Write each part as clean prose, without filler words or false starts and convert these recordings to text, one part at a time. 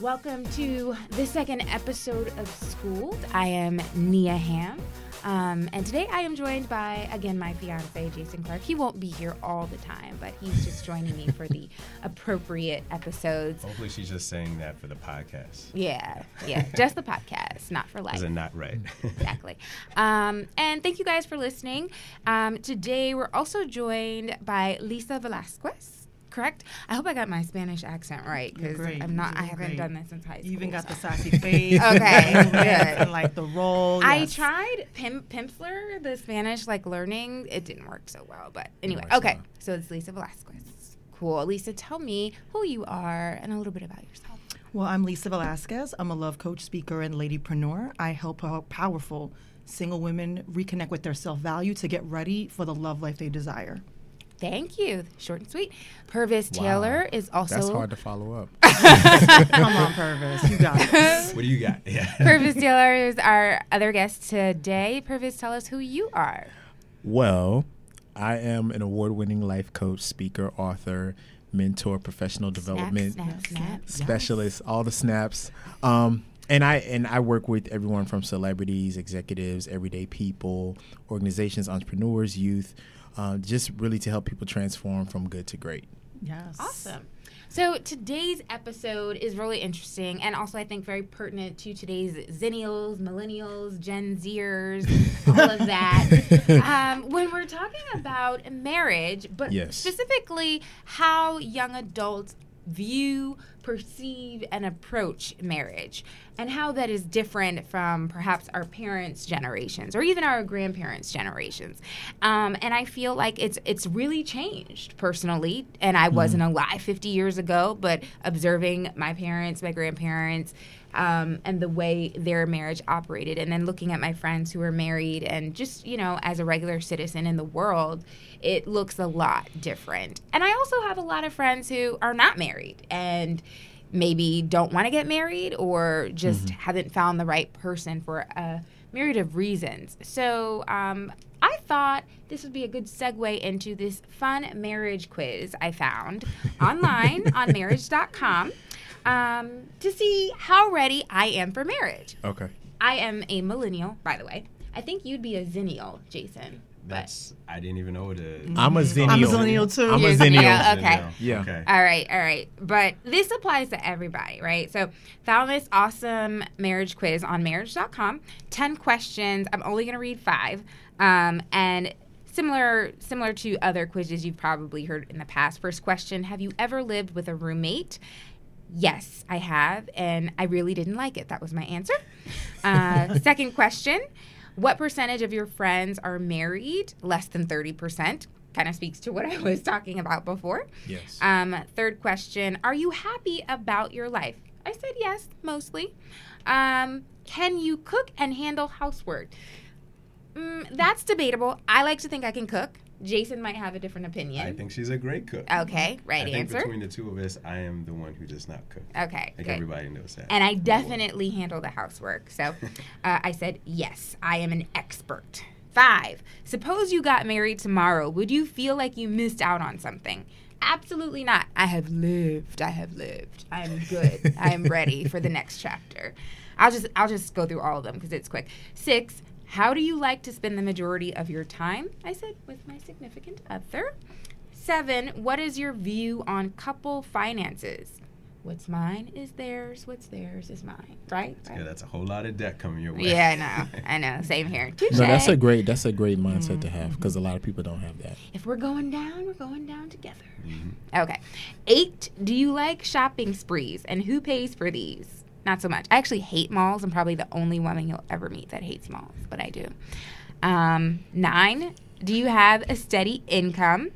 Welcome to the second episode of Schooled. I am Nia Hamm, and today I am joined by, again, my fiancé, Jason Clark. He won't be here all the time, but he's just joining me for the appropriate episodes. Hopefully she's just saying that for the podcast. Yeah, just the podcast, not for life. Is it not right? Exactly. And thank you guys for listening. Today we're also joined by Lisa Velasquez. Correct? I hope I got my Spanish accent right because I'm not. I haven't done that since high school. You even got the sassy face. Okay, good. Like the roll. I tried Pimsleur, the Spanish learning. It didn't work so well. But anyway, okay. So it's Lisa Velasquez. Cool. Lisa, tell me who you are and a little bit about yourself. Well, I'm Lisa Velasquez. I'm a love coach, speaker, and ladypreneur. I help powerful single women reconnect with their self-value to get ready for the love life they desire. Thank you. Short and sweet. Pervis Taylor is also... That's hard to follow up. Come on, Pervis. You got it. What do you got? Yeah. Pervis Taylor is our other guest today. Pervis, tell us who you are. Well, I am an award-winning life coach, speaker, author, mentor, professional development specialist, all the snaps. And I work with everyone from celebrities, executives, everyday people, organizations, entrepreneurs, youth, just really to help people transform from good to great. Yes. Awesome. So today's episode is really interesting and also I think very pertinent to today's Xennials, millennials, Gen Zers, all of that. When we're talking about marriage, but specifically how young adults view, perceive, and approach marriage, and how that is different from perhaps our parents' generations or even our grandparents' generations. And I feel like it's really changed personally, and I wasn't alive 50 years ago, but observing my parents, my grandparents, and the way their marriage operated, and then looking at my friends who are married, and just, as a regular citizen in the world, it looks a lot different. And I also have a lot of friends who are not married and maybe don't want to get married or just haven't found the right person for a myriad of reasons. So I thought this would be a good segue into this fun marriage quiz I found online on marriage.com. To see how ready I am for marriage. Okay. I am a millennial, by the way. I think you'd be a Xennial, Jason. I didn't even know what it is. I'm a Xennial. I'm a Xennial, too. I'm a Xennial. Okay. Yeah. Okay. All right. But this applies to everybody, right? So found this awesome marriage quiz on marriage.com. 10 questions. I'm only going to read 5. And similar to other quizzes you've probably heard in the past. First question, have you ever lived with a roommate? Yes, I have, and I really didn't like it. That was my answer. Second question, what percentage of your friends are married? Less than 30%. Kind of speaks to what I was talking about before. Yes. Third question, are you happy about your life? I said yes, mostly. Can you cook and handle housework? That's debatable. I like to think I can cook. Jason might have a different opinion. I think she's a great cook. Okay, right answer. I think between the two of us, I am the one who does not cook. Okay, good. Everybody knows that. And I definitely handle the housework. So I said, yes, I am an expert. 5, suppose you got married tomorrow. Would you feel like you missed out on something? Absolutely not. I have lived. I am good. I am ready for the next chapter. I'll just go through all of them because it's quick. 6, how do you like to spend the majority of your time? I said, with my significant other. 7, what is your view on couple finances? What's mine is theirs. What's theirs is mine. Right? Yeah, that's a whole lot of debt coming your way. Yeah, I know. Same here. Touché. No, that's a great mindset to have because a lot of people don't have that. If we're going down, together. Mm-hmm. Okay. 8, do you like shopping sprees? And who pays for these? Not so much. I actually hate malls. I'm probably the only woman you'll ever meet that hates malls, but I do. 9, do you have a steady income?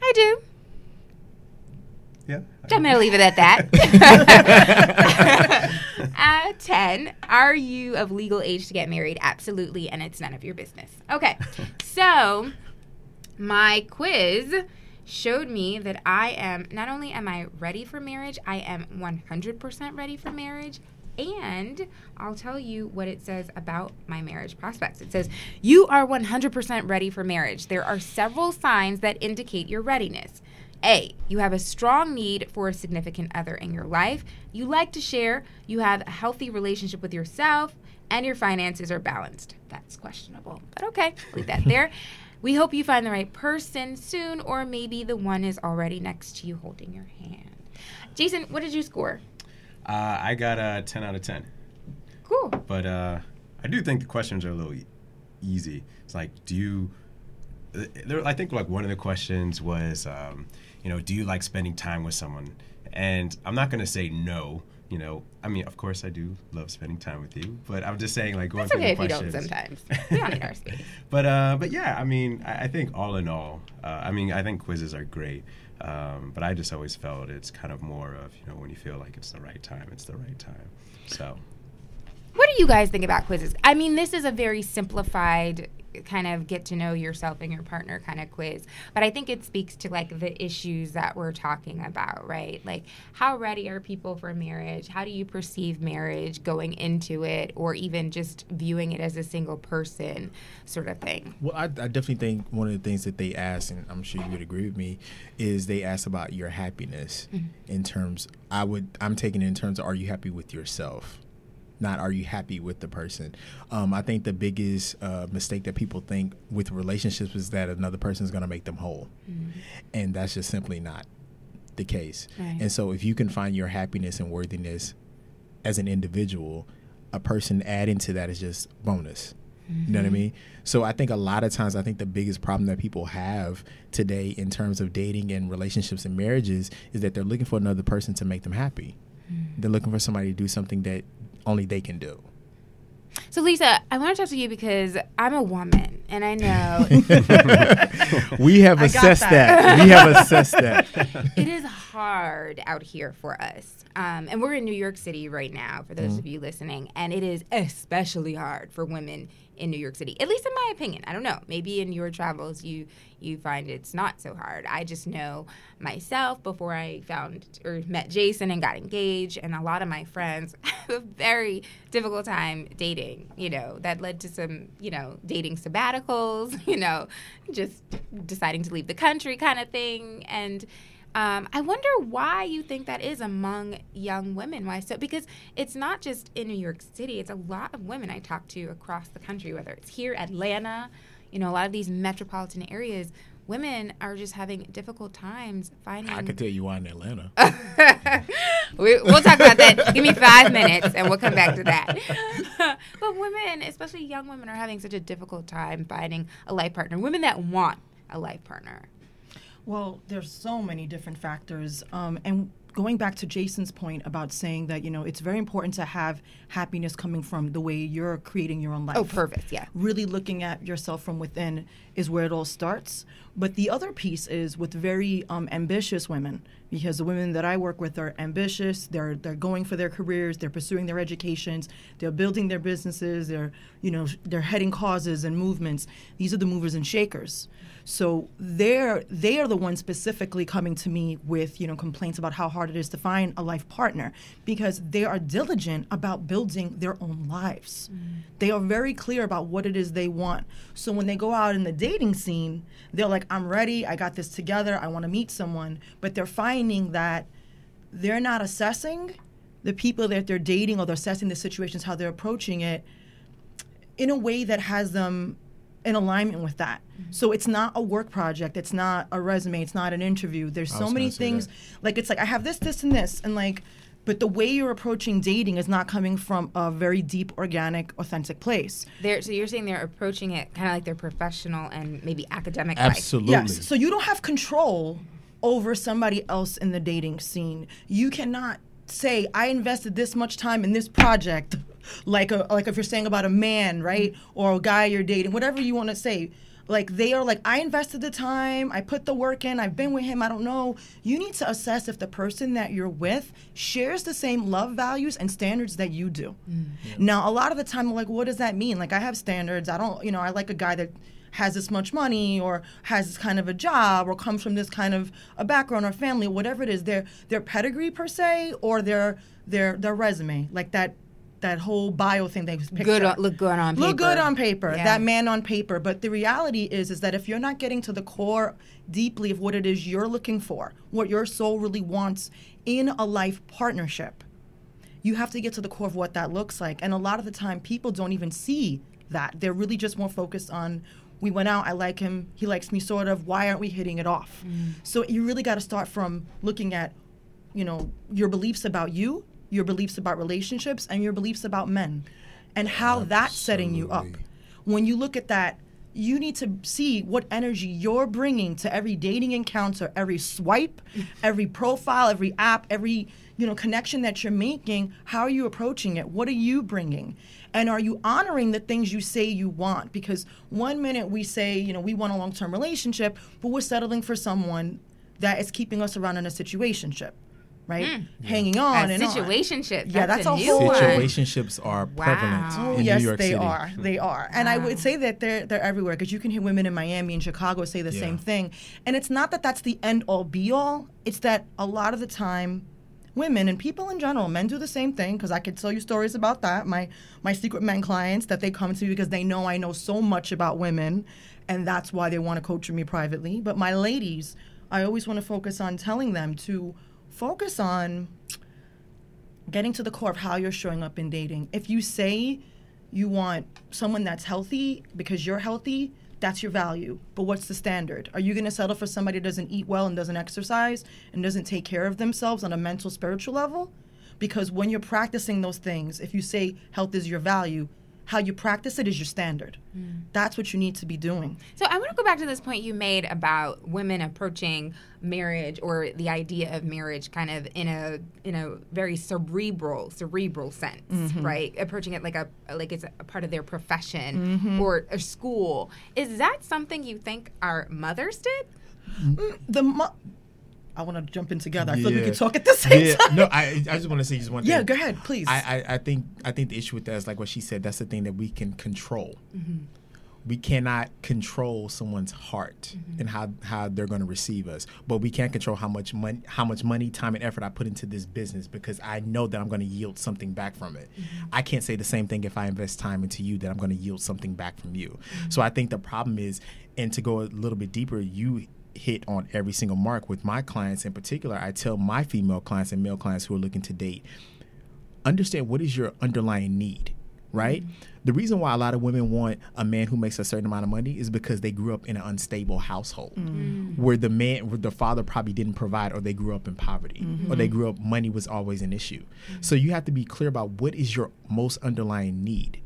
I do. Yeah. I'm going to leave it at that. 10, are you of legal age to get married? Absolutely, and it's none of your business. Okay, so my quiz showed me that I am, not only am I ready for marriage, I am 100% ready for marriage, and I'll tell you what it says about my marriage prospects. It says, you are 100% ready for marriage. There are several signs that indicate your readiness. A, you have a strong need for a significant other in your life. You like to share. You have a healthy relationship with yourself, and your finances are balanced. That's questionable, but okay, leave that there. We hope you find the right person soon, or maybe the one is already next to you holding your hand. Jason, what did you score? I got a 10 out of 10. Cool. But I do think the questions are a little easy. It's like, I think like one of the questions was, do you like spending time with someone? And I'm not going to say no. You know, I mean, of course I do love spending time with you, but I'm just saying, like, going through the questions. That's okay if you don't sometimes. We don't need our space. But yeah, I mean, I think all in all, I think quizzes are great, but I just always felt it's kind of more of, you know, when you feel like it's the right time, it's the right time. So. What do you guys think about quizzes? I mean, this is a very simplified kind of get to know yourself and your partner kind of quiz. But I think it speaks to, like, the issues that we're talking about, right? Like, how ready are people for marriage? How do you perceive marriage going into it, or even just viewing it as a single person sort of thing? Well, I definitely think one of the things that they asked, and I'm sure you would agree with me, is they asked about your happiness in terms, I'm taking it in terms of, are you happy with yourself? Not are you happy with the person. I think the biggest mistake that people think with relationships is that another person is going to make them whole. Mm-hmm. And that's just simply not the case. Right. And so if you can find your happiness and worthiness as an individual, a person adding to that is just bonus. Mm-hmm. You know what I mean? So I think a lot of times, I think the biggest problem that people have today in terms of dating and relationships and marriages is that they're looking for another person to make them happy. Mm-hmm. They're looking for somebody to do something that only they can do. So, Lisa, I want to talk to you because I'm a woman, and I know. We have assessed that. It is hard out here for us. And we're in New York City right now, for those of you listening, and it is especially hard for women in New York City, at least in my opinion. I don't know. Maybe in your travels you find it's not so hard. I just know myself before I met Jason and got engaged, and a lot of my friends have a very difficult time dating, you know, that led to some, you know, dating sabbaticals, you know, just deciding to leave the country kind of thing. And I wonder why you think that is among young women. Why so? Because it's not just in New York City. It's a lot of women I talk to across the country, whether it's here, Atlanta, you know, a lot of these metropolitan areas. Women are just having difficult times finding... I can tell you why in Atlanta. We'll talk about that. Give me 5 minutes and we'll come back to that. But women, especially young women, are having such a difficult time finding a life partner. Women that want a life partner. Well, there's so many different factors. And going back to Jason's point about saying that, you know, it's very important to have happiness coming from the way you're creating your own life. Oh, perfect, yeah. Really looking at yourself from within is where it all starts. But the other piece is with very ambitious women, because the women that I work with are ambitious. They're going for their careers. They're pursuing their educations. They're building their businesses. They're heading causes and movements. These are the movers and shakers. So they are the ones specifically coming to me with, you know, complaints about how hard it is to find a life partner, because they are diligent about building their own lives. Mm. They are very clear about what it is they want. So when they go out in the dating scene, they're like, I'm ready. I got this together. I want to meet someone. But they're finding that they're not assessing the people that they're dating, or they're assessing the situations, how they're approaching it in a way that has them in alignment with that. Mm-hmm. So it's not a work project. It's not a resume. It's not an interview. There's so many things. Like, it's like, I have this, this, and this. And like, but the way you're approaching dating is not coming from a very deep, organic, authentic place. So you're saying they're approaching it kind of like their professional and maybe academic life. Absolutely. Yes. So you don't have control over somebody else in the dating scene. You cannot say, I invested this much time in this project, like if you're saying about a man, right, mm-hmm. or a guy you're dating, whatever you want to say. Like, they are like, I invested the time, I put the work in, I've been with him, I don't know. You need to assess if the person that you're with shares the same love values and standards that you do. Mm. Yeah. Now, a lot of the time, like, what does that mean? Like, I have standards. I don't, you know, I like a guy that has this much money, or has this kind of a job, or comes from this kind of a background or family, whatever it is, their pedigree per se, or their resume, like that. that whole bio thing they picked up. Look good on paper. Look good on paper. Yeah. That man on paper. But the reality is that if you're not getting to the core deeply of what it is you're looking for, what your soul really wants in a life partnership, you have to get to the core of what that looks like. And a lot of the time, people don't even see that. They're really just more focused on, we went out, I like him, he likes me, sort of. Why aren't we hitting it off? Mm. So you really got to start from looking at, you know, your beliefs about you, your beliefs about relationships, and your beliefs about men, and how that's setting you up. When you look at that, you need to see what energy you're bringing to every dating encounter, every swipe, every profile, every app, every, you know, connection that you're making. How are you approaching it? What are you bringing? And are you honoring the things you say you want? Because one minute we say, you know, we want a long-term relationship, but we're settling for someone that is keeping us around in a situationship. Right? Mm. Hanging on and situationship. Yeah, that's a whole lot. Situationships are prevalent in New York City. Yes, they are. They are. And I would say that they're everywhere, because you can hear women in Miami and Chicago say the same thing. And it's not that that's the end-all, be-all. It's that a lot of the time, women and people in general, men do the same thing, because I could tell you stories about that. My secret men clients, that they come to me because they know I know so much about women, and that's why they want to coach me privately. But my ladies, I always want to focus on telling them to focus on getting to the core of how you're showing up in dating. If you say you want someone that's healthy because you're healthy, that's your value. But what's the standard? Are you going to settle for somebody that doesn't eat well and doesn't exercise and doesn't take care of themselves on a mental, spiritual level? Because when you're practicing those things, if you say health is your value, how you practice it is your standard. Mm. That's what you need to be doing. So I want to go back to this point you made about women approaching marriage, or the idea of marriage, kind of in a very cerebral sense, mm-hmm. right? Approaching it like it's a part of their profession mm-hmm. or a school. Is that something you think our mothers did? I want to jump in together. I feel like we could talk at the same time. No, I just want to say just one thing. Yeah, go ahead, please. I think the issue with that is, like what she said, that's the thing that we can control. Mm-hmm. We cannot control someone's heart mm-hmm. and how they're going to receive us. But we can control how much money, time, and effort I put into this business, because I know that I'm going to yield something back from it. Mm-hmm. I can't say the same thing if I invest time into you that I'm going to yield something back from you. Mm-hmm. So I think the problem is, and to go a little bit deeper, you hit on every single mark with my clients in particular. I tell my female clients and male clients who are looking to date, understand what is your underlying need, right? Mm-hmm. The reason why a lot of women want a man who makes a certain amount of money is because they grew up in an unstable household mm-hmm. where the father probably didn't provide, or they grew up in poverty mm-hmm. or they grew up, money was always an issue. Mm-hmm. So you have to be clear about what is your most underlying need.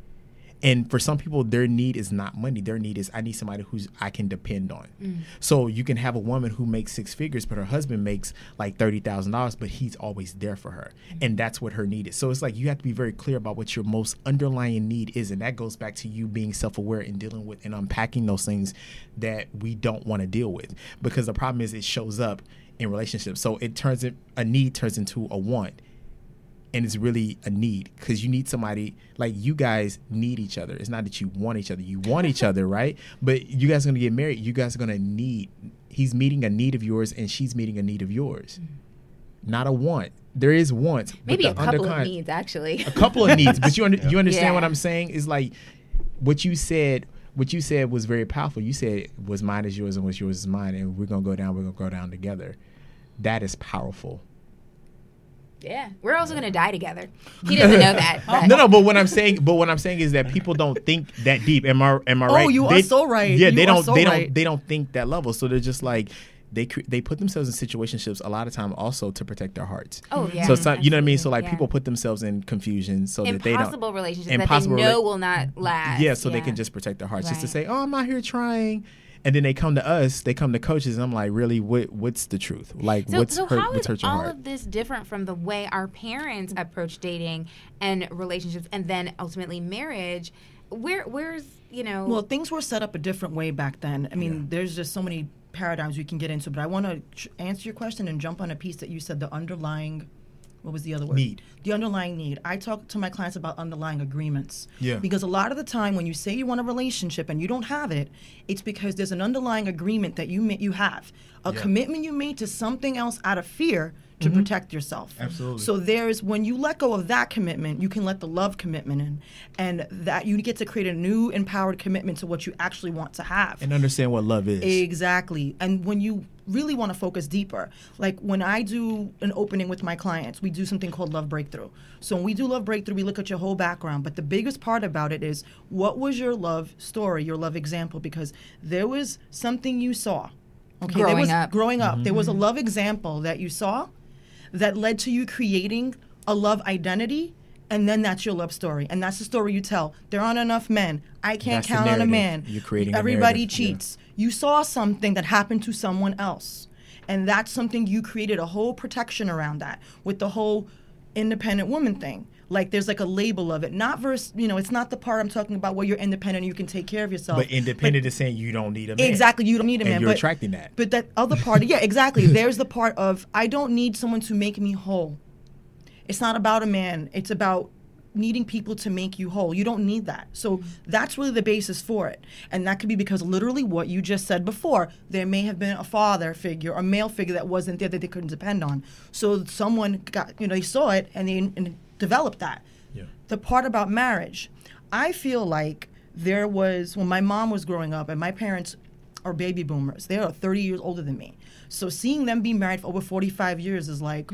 And for some people, their need is not money. Their need is, I need somebody who's I can depend on. Mm. So you can have a woman who makes six figures, but her husband makes like $30,000, but he's always there for her. Mm. And that's what her need is. So it's like you have to be very clear about what your most underlying need is. And that goes back to you being self-aware and dealing with and unpacking those things that we don't want to deal with. Because the problem is, it shows up in relationships. So a need turns into a want. And it's really a need, because you need somebody, like you guys need each other. It's not that you want each other. You want each other, right? But you guys are going to get married. You guys are going to need, he's meeting a need of yours and she's meeting a need of yours. Mm-hmm. Not a want. There is wants. Maybe a couple of needs, actually. A couple of needs. But you understand what I'm saying? It's like what you said was very powerful. You said what's mine is yours and what's yours is mine. And we're going to go down together. That is powerful. Yeah, we're also gonna die together. He doesn't know that. No. But what I'm saying is that people don't think that deep. Am I right? Oh, you are so right. Yeah, they don't think that level. So they're just like they put themselves in situationships a lot of time also to protect their hearts. Oh yeah. So some, you know what I mean. So like people put themselves in confusion so that they don't impossible relationships that they know will not last. Yeah, so they can just protect their hearts just to say, oh, I'm out here trying. And then they come to us, they come to coaches, and I'm like, really, what's the truth? Like, what's hurt your heart? So how is all of this different from the way our parents approach dating and relationships and then ultimately marriage? Where's, you know... Well, things were set up a different way back then. I mean, there's just so many paradigms we can get into, but I want to answer your question and jump on a piece that you said, the underlying... What was the other word? Need. The underlying need. I talk to my clients about underlying agreements. Yeah. Because a lot of the time when you say you want a relationship and you don't have it, it's because there's an underlying agreement that you have. A commitment you made to something else out of fear to protect yourself. Absolutely. So there's, when you let go of that commitment, you can let the love commitment in, and that you get to create a new empowered commitment to what you actually want to have. And understand what love is. Exactly. And when you really want to focus deeper, like when I do an opening with my clients, we do something called Love Breakthrough. So when we do Love Breakthrough, we look at your whole background. But the biggest part about it is, what was your love story, your love example? Because there was something you saw. Okay, growing up, there was a love example that you saw that led to you creating a love identity, and then that's your love story, and that's the story you tell. There aren't enough men. I can't count on a man. You're creating a narrative. Everybody cheats. Yeah. You saw something that happened to someone else, and that's something you created a whole protection around, that with the whole independent woman thing. Like, there's like a label of it. Not versus, you know, it's not the part I'm talking about where you're independent and you can take care of yourself. But independent is saying you don't need a man. Exactly, you don't need a man. And you're attracting that. But that other part, yeah, exactly. There's the part of, I don't need someone to make me whole. It's not about a man. It's about needing people to make you whole. You don't need that. So that's really the basis for it. And that could be because literally what you just said before, there may have been a father figure, a male figure that wasn't there, that they couldn't depend on. So someone got, you know, they saw it and they... And develop that. Yeah. The part about marriage, I feel like there was, when my mom was growing up, and my parents are baby boomers, they are 30 years older than me. So seeing them be married for over 45 years is like,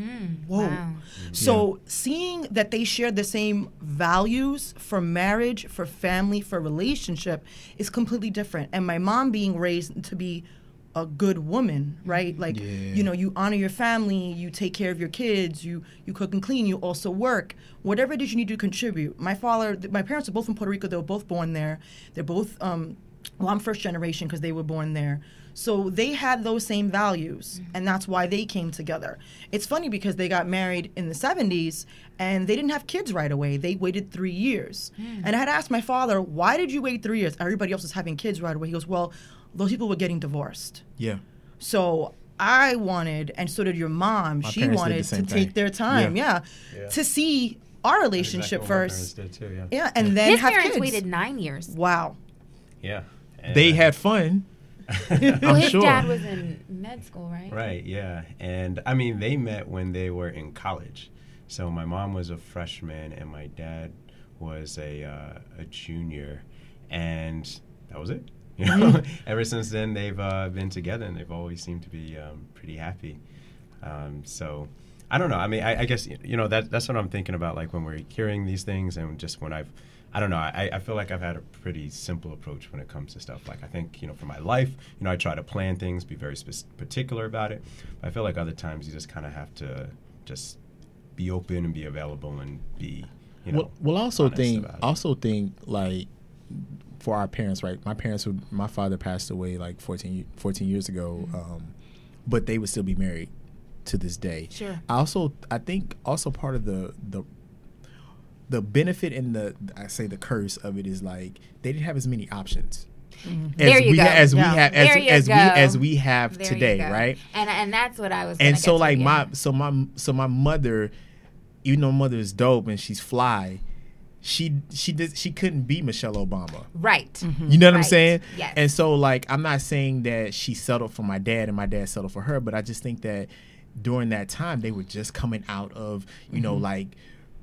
whoa. Wow. So seeing that they share the same values for marriage, for family, for relationship is completely different. And my mom being raised to be a good woman, right? Like, you know, you honor your family, you take care of your kids, you cook and clean, you also work. Whatever it is you need to contribute. My father, my parents are both from Puerto Rico. They were both born there. They're both, well, I'm first generation because they were born there. So they had those same values, and that's why they came together. It's funny because they got married in the 70s, and they didn't have kids right away. They waited 3 years. And I had asked my father, why did you wait 3 years? Everybody else was having kids right away. He goes, well, those people were getting divorced. Yeah. So I wanted, and so did your mom. My she wanted to take their time, to see our relationship first. Did too, and then his have kids. His parents waited 9 years. Wow. Yeah. And they had fun. Well, his dad was in med school, right? Right, yeah. And, I mean, they met when they were in college. So my mom was a freshman, and my dad was a junior. And that was it. You know, ever since then, they've been together, and they've always seemed to be pretty happy. So I don't know. I mean, I guess, you know, that's what I'm thinking about, like, when we're hearing these things, and just when I don't know, I feel like I've had a pretty simple approach when it comes to stuff. Like, I think, you know, for my life, you know, I try to plan things, be very particular about it. But I feel like other times you just kind of have to just be open and be available and be, you know, also think, like, for our parents, right? My father passed away like 14 years ago, but they would still be married to this day. Sure. I think part of the benefit and the curse of it is, like, they didn't have as many options. As we have today, right? And that's what I was. And so like my mother, even though mother is dope and she's fly, she couldn't be Michelle Obama. Right. Mm-hmm. You know what I'm saying? Yes. And so, like, I'm not saying that she settled for my dad and my dad settled for her, but I just think that during that time they were just coming out of, you know, like,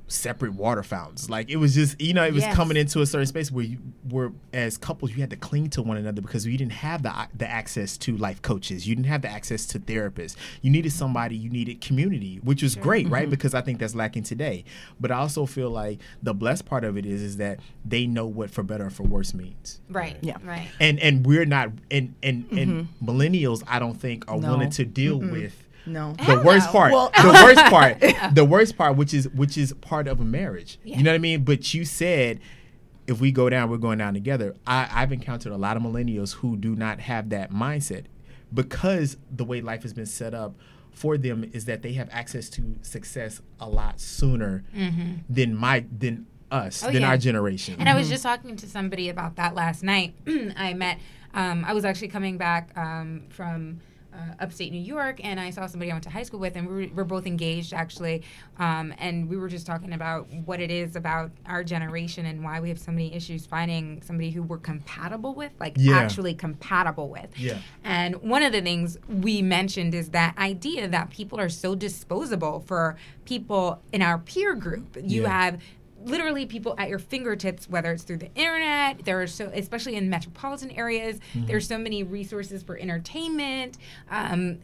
separate water fountains. Like, it was just, you know, it was coming into a certain space where you were, as couples, you had to cling to one another because you didn't have the access to life coaches. You didn't have the access to therapists. You needed somebody, you needed community, which was great, right? Because I think that's lacking today. But I also feel like the blessed part of it is that they know what for better and for worse means. Right. Yeah. Right. And we're not, and millennials, I don't think, are willing to deal with the worst part, which is part of a marriage. Yeah. You know what I mean? But you said, if we go down, we're going down together. I've encountered a lot of millennials who do not have that mindset, because the way life has been set up for them is that they have access to success a lot sooner than our generation. And I was just talking to somebody about that last night. I was actually coming back from upstate New York, and I saw somebody I went to high school with, and we're both engaged, actually, and we were just talking about what it is about our generation and why we have so many issues finding somebody who we're compatible with, actually compatible with. Yeah. And one of the things we mentioned is that idea that people are so disposable for people in our peer group. You have literally people at your fingertips, whether it's through the internet, there are so, especially in metropolitan areas, there's so many resources for entertainment,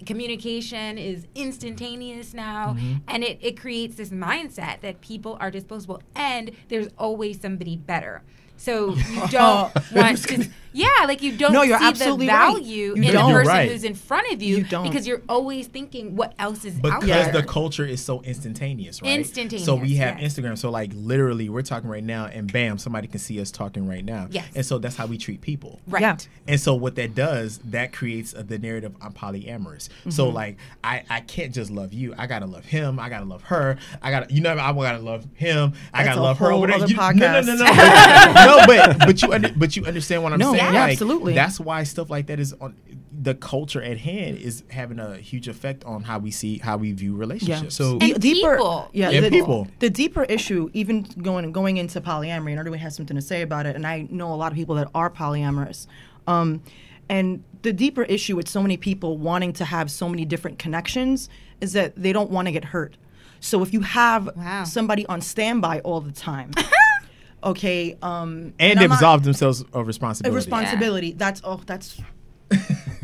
communication is instantaneous now, and it creates this mindset that people are disposable and there's always somebody better. So you don't want to, you don't see the value in the person who's in front of you, because you're always thinking what else is out there. Because the culture is so instantaneous, right? So we have Instagram. So like literally we're talking right now and bam, somebody can see us talking right now. Yes. And so that's how we treat people. Right. Yeah. And so what that does, that creates the narrative I'm polyamorous. So like I can't just love you. I got to love him. I got to love her. I got to, you know, I got to love him. I got to love her. Over there. No. No, but you understand what I'm saying? Yeah, like, absolutely. That's why stuff like that is on the culture at hand is having a huge effect on how we view relationships. Yeah. So and people. The deeper issue, even going into polyamory, and I really have something to say about it. And I know a lot of people that are polyamorous, and the deeper issue with so many people wanting to have so many different connections is that they don't want to get hurt. So if you have somebody on standby all the time. Okay. And they absolve themselves of responsibility. That's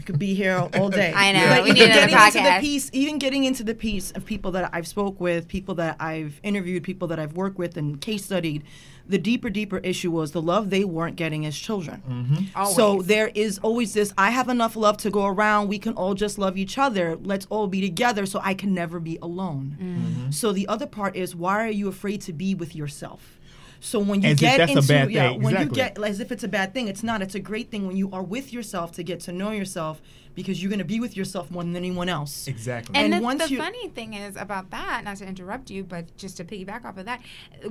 could be here all day. I know. But we need another podcast. Getting into the piece of people that I've spoke with, people that I've interviewed, people that I've worked with and case studied, the deeper issue was the love they weren't getting as children. So there is always this, I have enough love to go around. We can all just love each other. Let's all be together so I can never be alone. So the other part is, why are you afraid to be with yourself? So when you get as if it's a bad thing, it's not. It's a great thing when you are with yourself to get to know yourself, because you're going to be with yourself more than anyone else. Exactly. And the funny thing is about that, not to interrupt you, but just to piggyback off of that,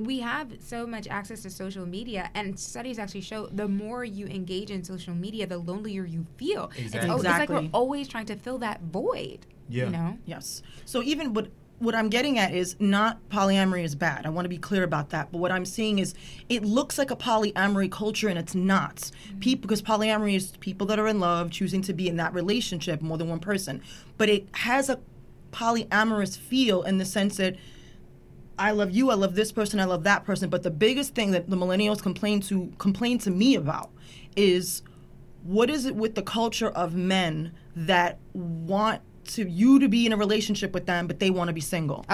we have so much access to social media, and studies actually show the more you engage in social media, the lonelier you feel. Exactly. It's like we're always trying to fill that void. Yeah. You know? Yes. So even what I'm getting at is not polyamory is bad. I want to be clear about that. But what I'm seeing is it looks like a polyamory culture, and it's not. Because polyamory is people that are in love choosing to be in that relationship, more than one person. But it has a polyamorous feel in the sense that I love you, I love this person, I love that person. But the biggest thing that the millennials complain to me about is, what is it with the culture of men that want to you to be in a relationship with them, but they want to be single.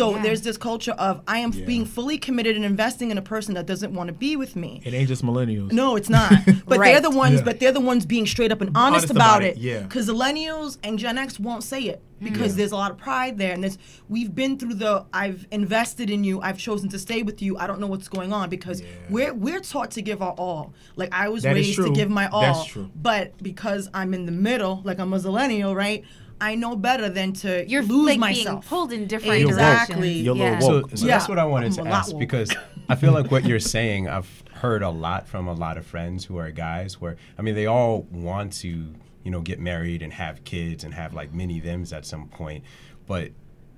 There's this culture of I am being fully committed and investing in a person that doesn't want to be with me. It ain't just millennials. No, it's not. But right. they're the ones being straight up and honest about it. Yeah. Because millennials and Gen X won't say it, because there's a lot of pride there, and we've been through the I've invested in you, I've chosen to stay with you, I don't know what's going on, because we're taught to give our all. Like I was raised to give my all. That's true. But because I'm in the middle, like I'm a millennial, right? I know better than to lose myself. Being pulled in different directions. So that's what I wanted to ask, because I feel like what you're saying, I've heard a lot from a lot of friends who are guys where, I mean, they all want to, you know, get married and have kids and have like mini thems at some point, but,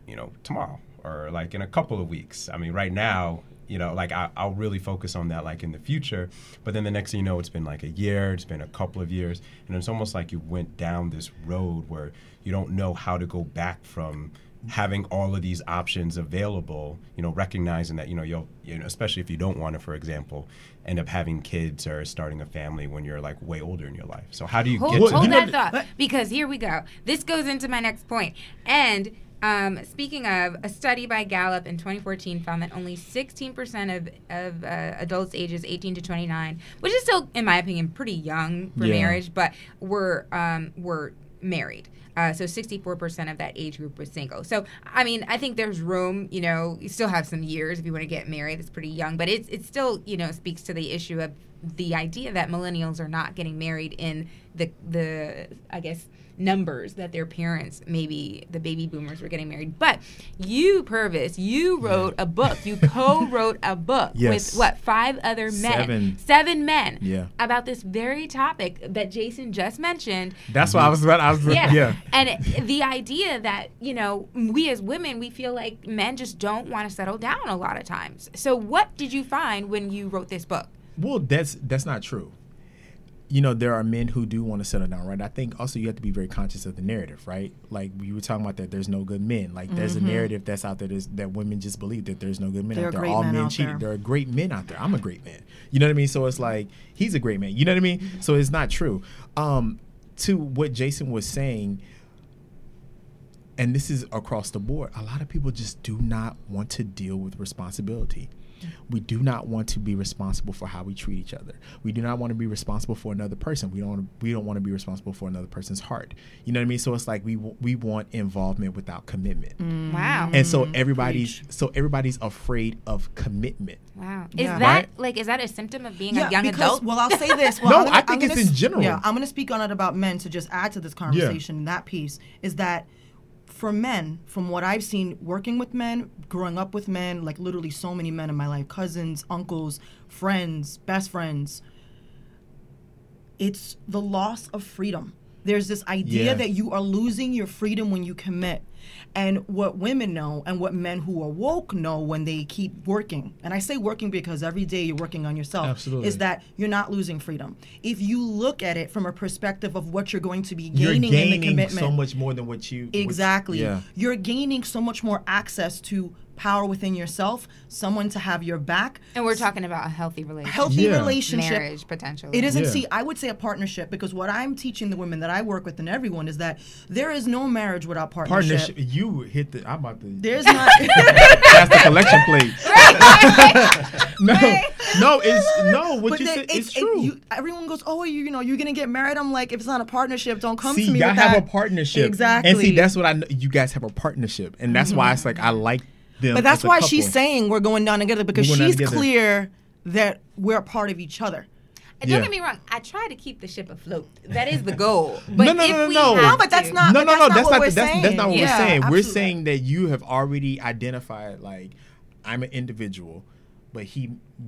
you know, tomorrow or like in a couple of weeks. I mean, right now, you know, like I'll really focus on that like in the future. But then the next thing you know, it's been like a year, it's been a couple of years. And it's almost like you went down this road where you don't know how to go back from having all of these options available, you know, recognizing that, you know, you'll, especially if you don't want to, for example, end up having kids or starting a family when you're like way older in your life. So how do you hold that thought, because here we go. This goes into my next point. And speaking of, a study by Gallup in 2014 found that only 16% of adults ages 18 to 29, which is still, in my opinion, pretty young for marriage, but were married. So 64% of that age group was single. So, I mean, I think there's room, you know, you still have some years if you want to get married. It's pretty young, but it still, you know, speaks to the issue of the idea that millennials are not getting married in the I guess numbers that their parents, maybe the baby boomers, were getting married. But you, Pervis, you wrote a book. You co-wrote a book with what, 5 other men? 7 men. Yeah. About this very topic that Jason just mentioned. That's what I was about. And the idea that, you know, we as women, we feel like men just don't want to settle down a lot of times. So what did you find when you wrote this book? Well, that's not true. You know, there are men who do want to settle down, right? I think also you have to be very conscious of the narrative, right? Like, we were talking about that there's no good men. Like, there's a narrative that's out there that women just believe that there's no good men. They're all men cheating. There are great men out there. I'm a great man. You know what I mean? So it's like, he's a great man. You know what I mean? So it's not true. To what Jason was saying, and this is across the board, a lot of people just do not want to deal with responsibility. We do not want to be responsible for how we treat each other. We do not want to be responsible for another person. We don't want to be responsible for another person's heart. You know what I mean? So it's like we want involvement without commitment. Mm. Wow. And so everybody's afraid of commitment. Wow. Is that right? Like, is that a symptom of being a young adult? Well, I'll say this. Well, no, I think it's in general. Yeah, I'm going to speak on it about men to just add to this conversation. And that piece is that, for men, from what I've seen working with men, growing up with men, like literally so many men in my life, cousins, uncles, friends, best friends, it's the loss of freedom. There's this idea that you are losing your freedom when you commit. And what women know and what men who are woke know when they keep working, and I say working because every day you're working on yourself, is that you're not losing freedom. If you look at it from a perspective of what you're going to be gaining in the commitment. So much more than what you... You're gaining so much more access to power within yourself, someone to have your back. And we're talking about a healthy relationship. Marriage, potentially. It isn't, I would say a partnership, because what I'm teaching the women that I work with and everyone is that there is no marriage without partnership. I'm about to... There's not... That's the collection plate. It's true. Everyone goes, you're going to get married. I'm like, if it's not a partnership, don't come to me with that. See, y'all have a partnership. Exactly. And see, that's what I know. You guys have a partnership. And that's why it's like, I like... But that's why she's saying we're going down together, because she's clear that we're a part of each other. And don't get me wrong, I try to keep the ship afloat. That is the goal. But that's not what we're saying. Absolutely. We're saying that you have already identified, like, I'm an individual, but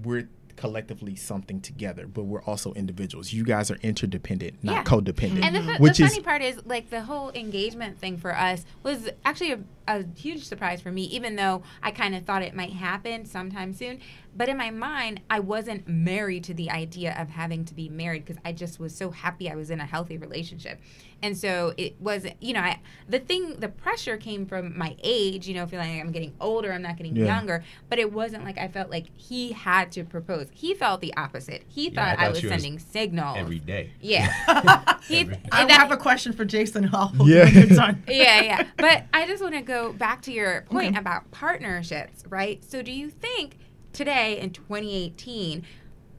we're collectively something together, but we're also individuals. You guys are interdependent, not codependent. And the funny part is, like, the whole engagement thing for us was actually a huge surprise for me, even though I kind of thought it might happen sometime soon. But in my mind, I wasn't married to the idea of having to be married, because I just was so happy I was in a healthy relationship. And so it was, the pressure came from my age, feeling like I'm getting older, I'm not getting younger. But it wasn't like I felt like he had to propose. He felt the opposite. He thought I was sending signals. Every day. Yeah. I have a question for Jason Hall when you're done. Yeah. But I just want to go back to your point about partnerships, right? So do you think... today in 2018,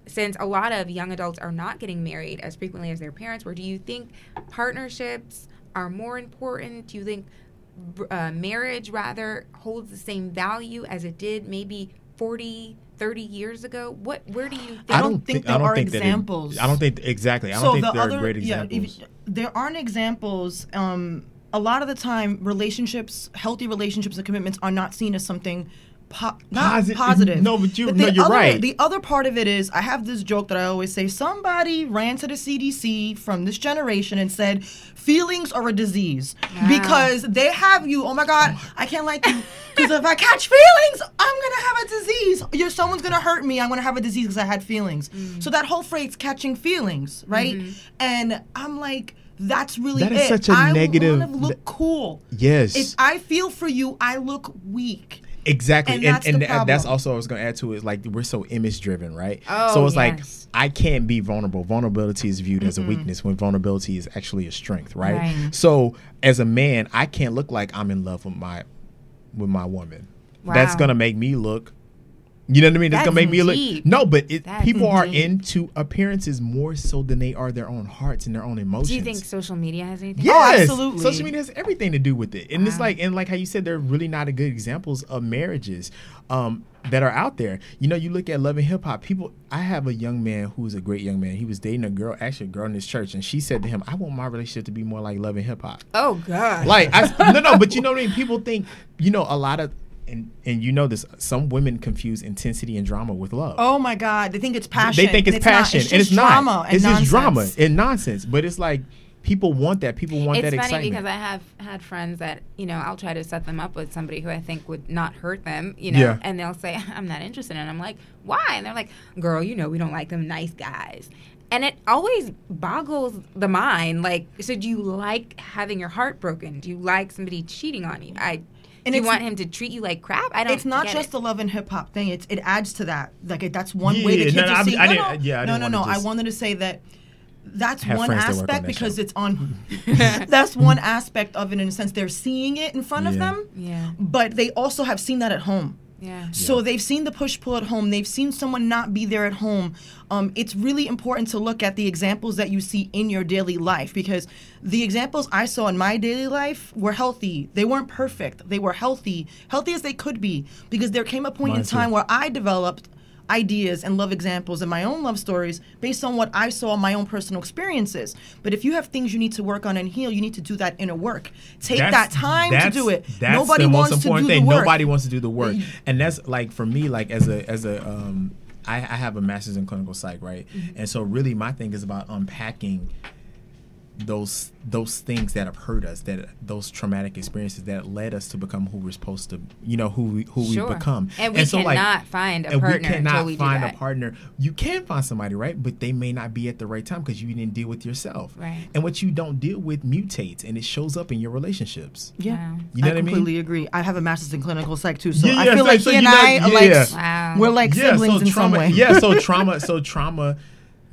since a lot of young adults are not getting married as frequently as their parents were, do you think partnerships are more important? Do you think marriage rather holds the same value as it did maybe 40, 30 years ago? Where do you think? I don't think there are examples. I don't think there are great examples. There aren't examples. A lot of the time, relationships, healthy relationships and commitments are not seen as something positive. No, but you're right. The other part of it is, I have this joke that I always say, somebody ran to the CDC from this generation and said, feelings are a disease. Wow. Because they have you, oh my God, I can't like you. Because if I catch feelings, I'm going to have a disease. Someone's going to hurt me, I'm going to have a disease because I had feelings. Mm-hmm. So that whole phrase, catching feelings, right? Mm-hmm. And I'm like... That is such a negative. I want to look cool. Yes. If I feel for you, I look weak. Exactly. And that's also what I was going to add to is, like, we're so image driven, right? Oh, so it's like, I can't be vulnerable. Vulnerability is viewed as a weakness when vulnerability is actually a strength, right? So as a man, I can't look like I'm in love with my woman. Wow. That's going to make me look You know what I mean? That's gonna make me look. No, but people are into appearances more so than they are their own hearts and their own emotions. Do you think social media has anything? Yes, oh, absolutely. Social media has everything to do with it, and it's like, and like how you said, they're really not a good examples of marriages that are out there. You know, you look at Love and Hip Hop. People, I have a young man who is a great young man. He was dating a girl, actually a girl in his church, and she said to him, "I want my relationship to be more like Love and Hip Hop." Oh God! Like, no, but you know what I mean? People think, you know, a lot of. And you know this, some women confuse intensity and drama with love. Oh, my God. They think it's passion. They think it's passion. And it's not. It's just drama and nonsense. But it's like people want that. People want that excitement. It's funny because I have had friends that, you know, I'll try to set them up with somebody who I think would not hurt them, you know, and they'll say, I'm not interested. And I'm like, why? And they're like, girl, you know, we don't like them nice guys. And it always boggles the mind. Like, so do you like having your heart broken? Do you like somebody cheating on you? And you want him to treat you like crap? I don't. It's not just the Love and Hip Hop thing. It adds to that. Like that's one way to keep you see. No. I wanted to say that that's one aspect because it's on. That's one aspect of it in a sense. They're seeing it in front of them. Yeah. But they also have seen that at home. Yeah. So they've seen the push-pull at home. They've seen someone not be there at home. It's really important to look at the examples that you see in your daily life because the examples I saw in my daily life were healthy. They weren't perfect. They were healthy, healthy as they could be because there came a point in time where I developed ideas and love examples and my own love stories based on what I saw in my own personal experiences. But if you have things you need to work on and heal, you need to do that inner work. Take that time to do it. Nobody wants to do the work. Nobody wants to do the work. And that's like for me, like as a I have a master's in clinical psych, right? Mm-hmm. And so really my thing is about unpacking those things that have hurt us, that those traumatic experiences that led us to become who we're supposed to, you know, who we become. And we cannot find a partner. You can find somebody, right? But they may not be at the right time because you didn't deal with yourself. Right. And what you don't deal with mutates and it shows up in your relationships. Yeah. Wow. You know what I mean? I completely agree. I have a master's in clinical psych too. So I feel like he and I are like, we're like siblings in some way. Yeah. So trauma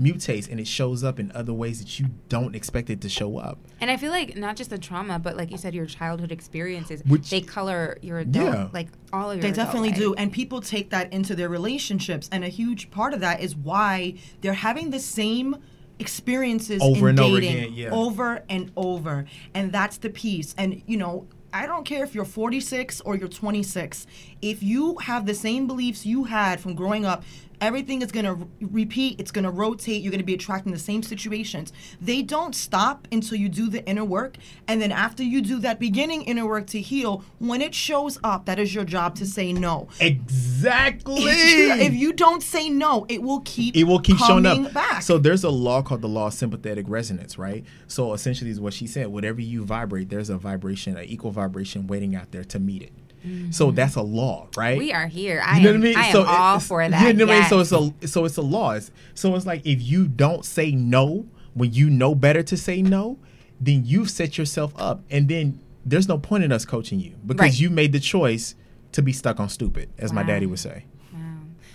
mutates and it shows up in other ways that you don't expect it to show up. And I feel like not just the trauma, but like you said, your childhood experiences, they color your adult, like all of your They definitely do. And people take that into their relationships. And a huge part of that is why they're having the same experiences over in dating, over again, over and over. And that's the piece. And, you know, I don't care if you're 46 or you're 26. If you have the same beliefs you had from growing up, everything is going to repeat. It's going to rotate. You're going to be attracting the same situations. They don't stop until you do the inner work. And then after you do that beginning inner work to heal, when it shows up, that is your job to say no. Exactly. If you don't say no, it will keep showing up. Back. So there's a law called the law of sympathetic resonance, right? So essentially is what she said. Whatever you vibrate, there's a vibration, an equal vibration waiting out there to meet it. Mm-hmm. So that's a law, right? We are here. I am all for that. You know what I mean? So it's a law. It's like if you don't say no when you know better to say no, then you've set yourself up. And then there's no point in us coaching you because you made the choice to be stuck on stupid, as my daddy would say. Wow.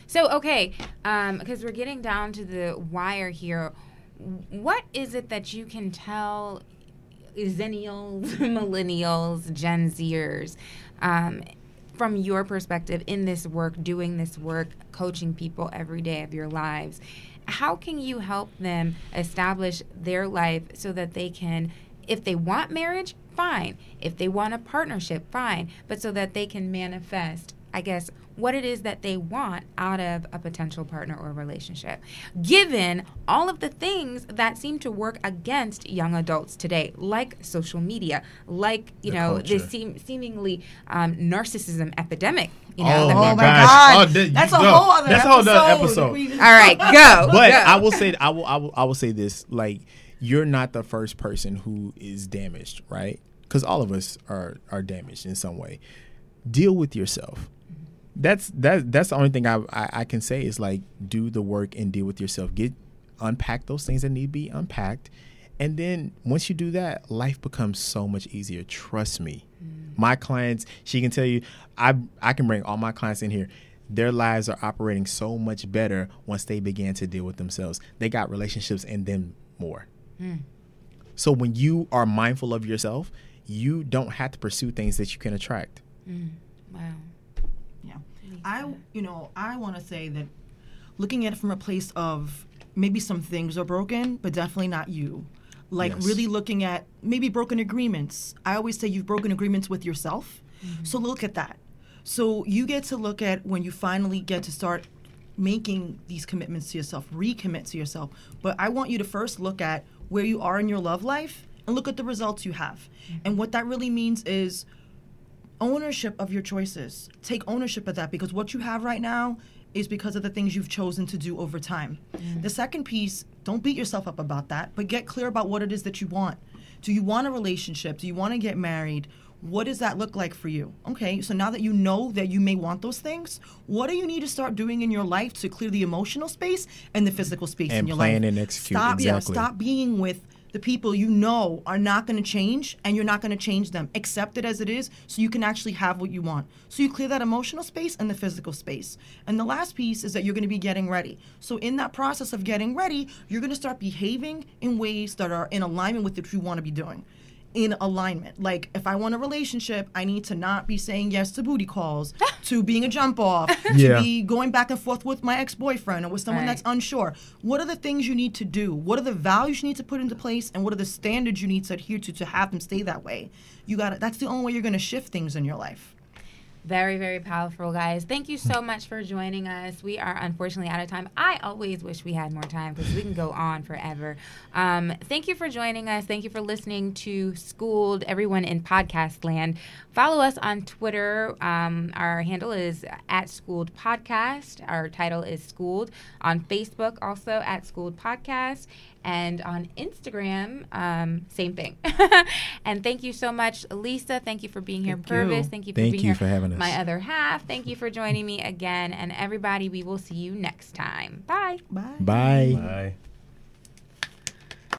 So, okay, because we're getting down to the wire here. What is it that you can tell Xennials, millennials, Gen Zers, from your perspective in this work, doing this work, coaching people every day of your lives, how can you help them establish their life so that they can, if they want marriage, fine. If they want a partnership, fine. But so that they can manifest, I guess, what it is that they want out of a potential partner or relationship, given all of the things that seem to work against young adults today, like social media, like, you know, culture. This seemingly narcissism epidemic. You know, oh my God. That's a whole other episode. All right, go. But go. I will say this, like, you're not the first person who is damaged, right? Because all of us are damaged in some way. Deal with yourself. That's the only thing I can say is like do the work and deal with yourself. Unpack those things that need to be unpacked, and then once you do that, life becomes so much easier. Trust me. Mm. My clients, she can tell you, I can bring all my clients in here. Their lives are operating so much better once they began to deal with themselves. They got relationships and then more. Mm. So when you are mindful of yourself, you don't have to pursue things that you can attract. Mm. Wow. I want to say that looking at it from a place of maybe some things are broken, but definitely not you. Like, yes. Really looking at maybe broken agreements. I always say you've broken agreements with yourself. Mm-hmm. So look at that. So you get to look at when you finally get to start making these commitments to yourself, recommit to yourself. But I want you to first look at where you are in your love life and look at the results you have. Mm-hmm. And what that really means is ownership of your choices. Take ownership of that, because what you have right now is because of the things you've chosen to do over time. Mm-hmm. The second piece, don't beat yourself up about that, but get clear about what it is that you want. Do you want a relationship? Do you want to get married? What does that look like for you? Okay, so now that you know that you may want those things, what do you need to start doing in your life to clear the emotional space and the physical space and in your life? And plan and execute, stop being with the people you know are not going to change, and you're not going to change them. Accept it as it is so you can actually have what you want. So you clear that emotional space and the physical space. And the last piece is that you're going to be getting ready. So in that process of getting ready, you're going to start behaving in ways that are in alignment with what you want to be doing. In alignment. Like, if I want a relationship, I need to not be saying yes to booty calls, to being a jump off, to be going back and forth with my ex-boyfriend or with someone that's unsure. What are the things you need to do? What are the values you need to put into place? And what are the standards you need to adhere to have them stay that way? That's the only way you're going to shift things in your life. Very, very powerful, guys. Thank you so much for joining us. We are unfortunately out of time. I always wish we had more time because we can go on forever. Thank you for joining us. Thank you for listening to Schooled, everyone in podcast land. Follow us on Twitter. Our handle is @SchooledPodcast. Our title is Schooled. On Facebook, also @SchooledPodcast. And on Instagram, same thing. And thank you so much, Lisa. Thank you for being here. Pervis, thank you for being here. Thank you for having us. My other half, thank you for joining me again. And everybody, we will see you next time. Bye. Bye. Bye. Bye.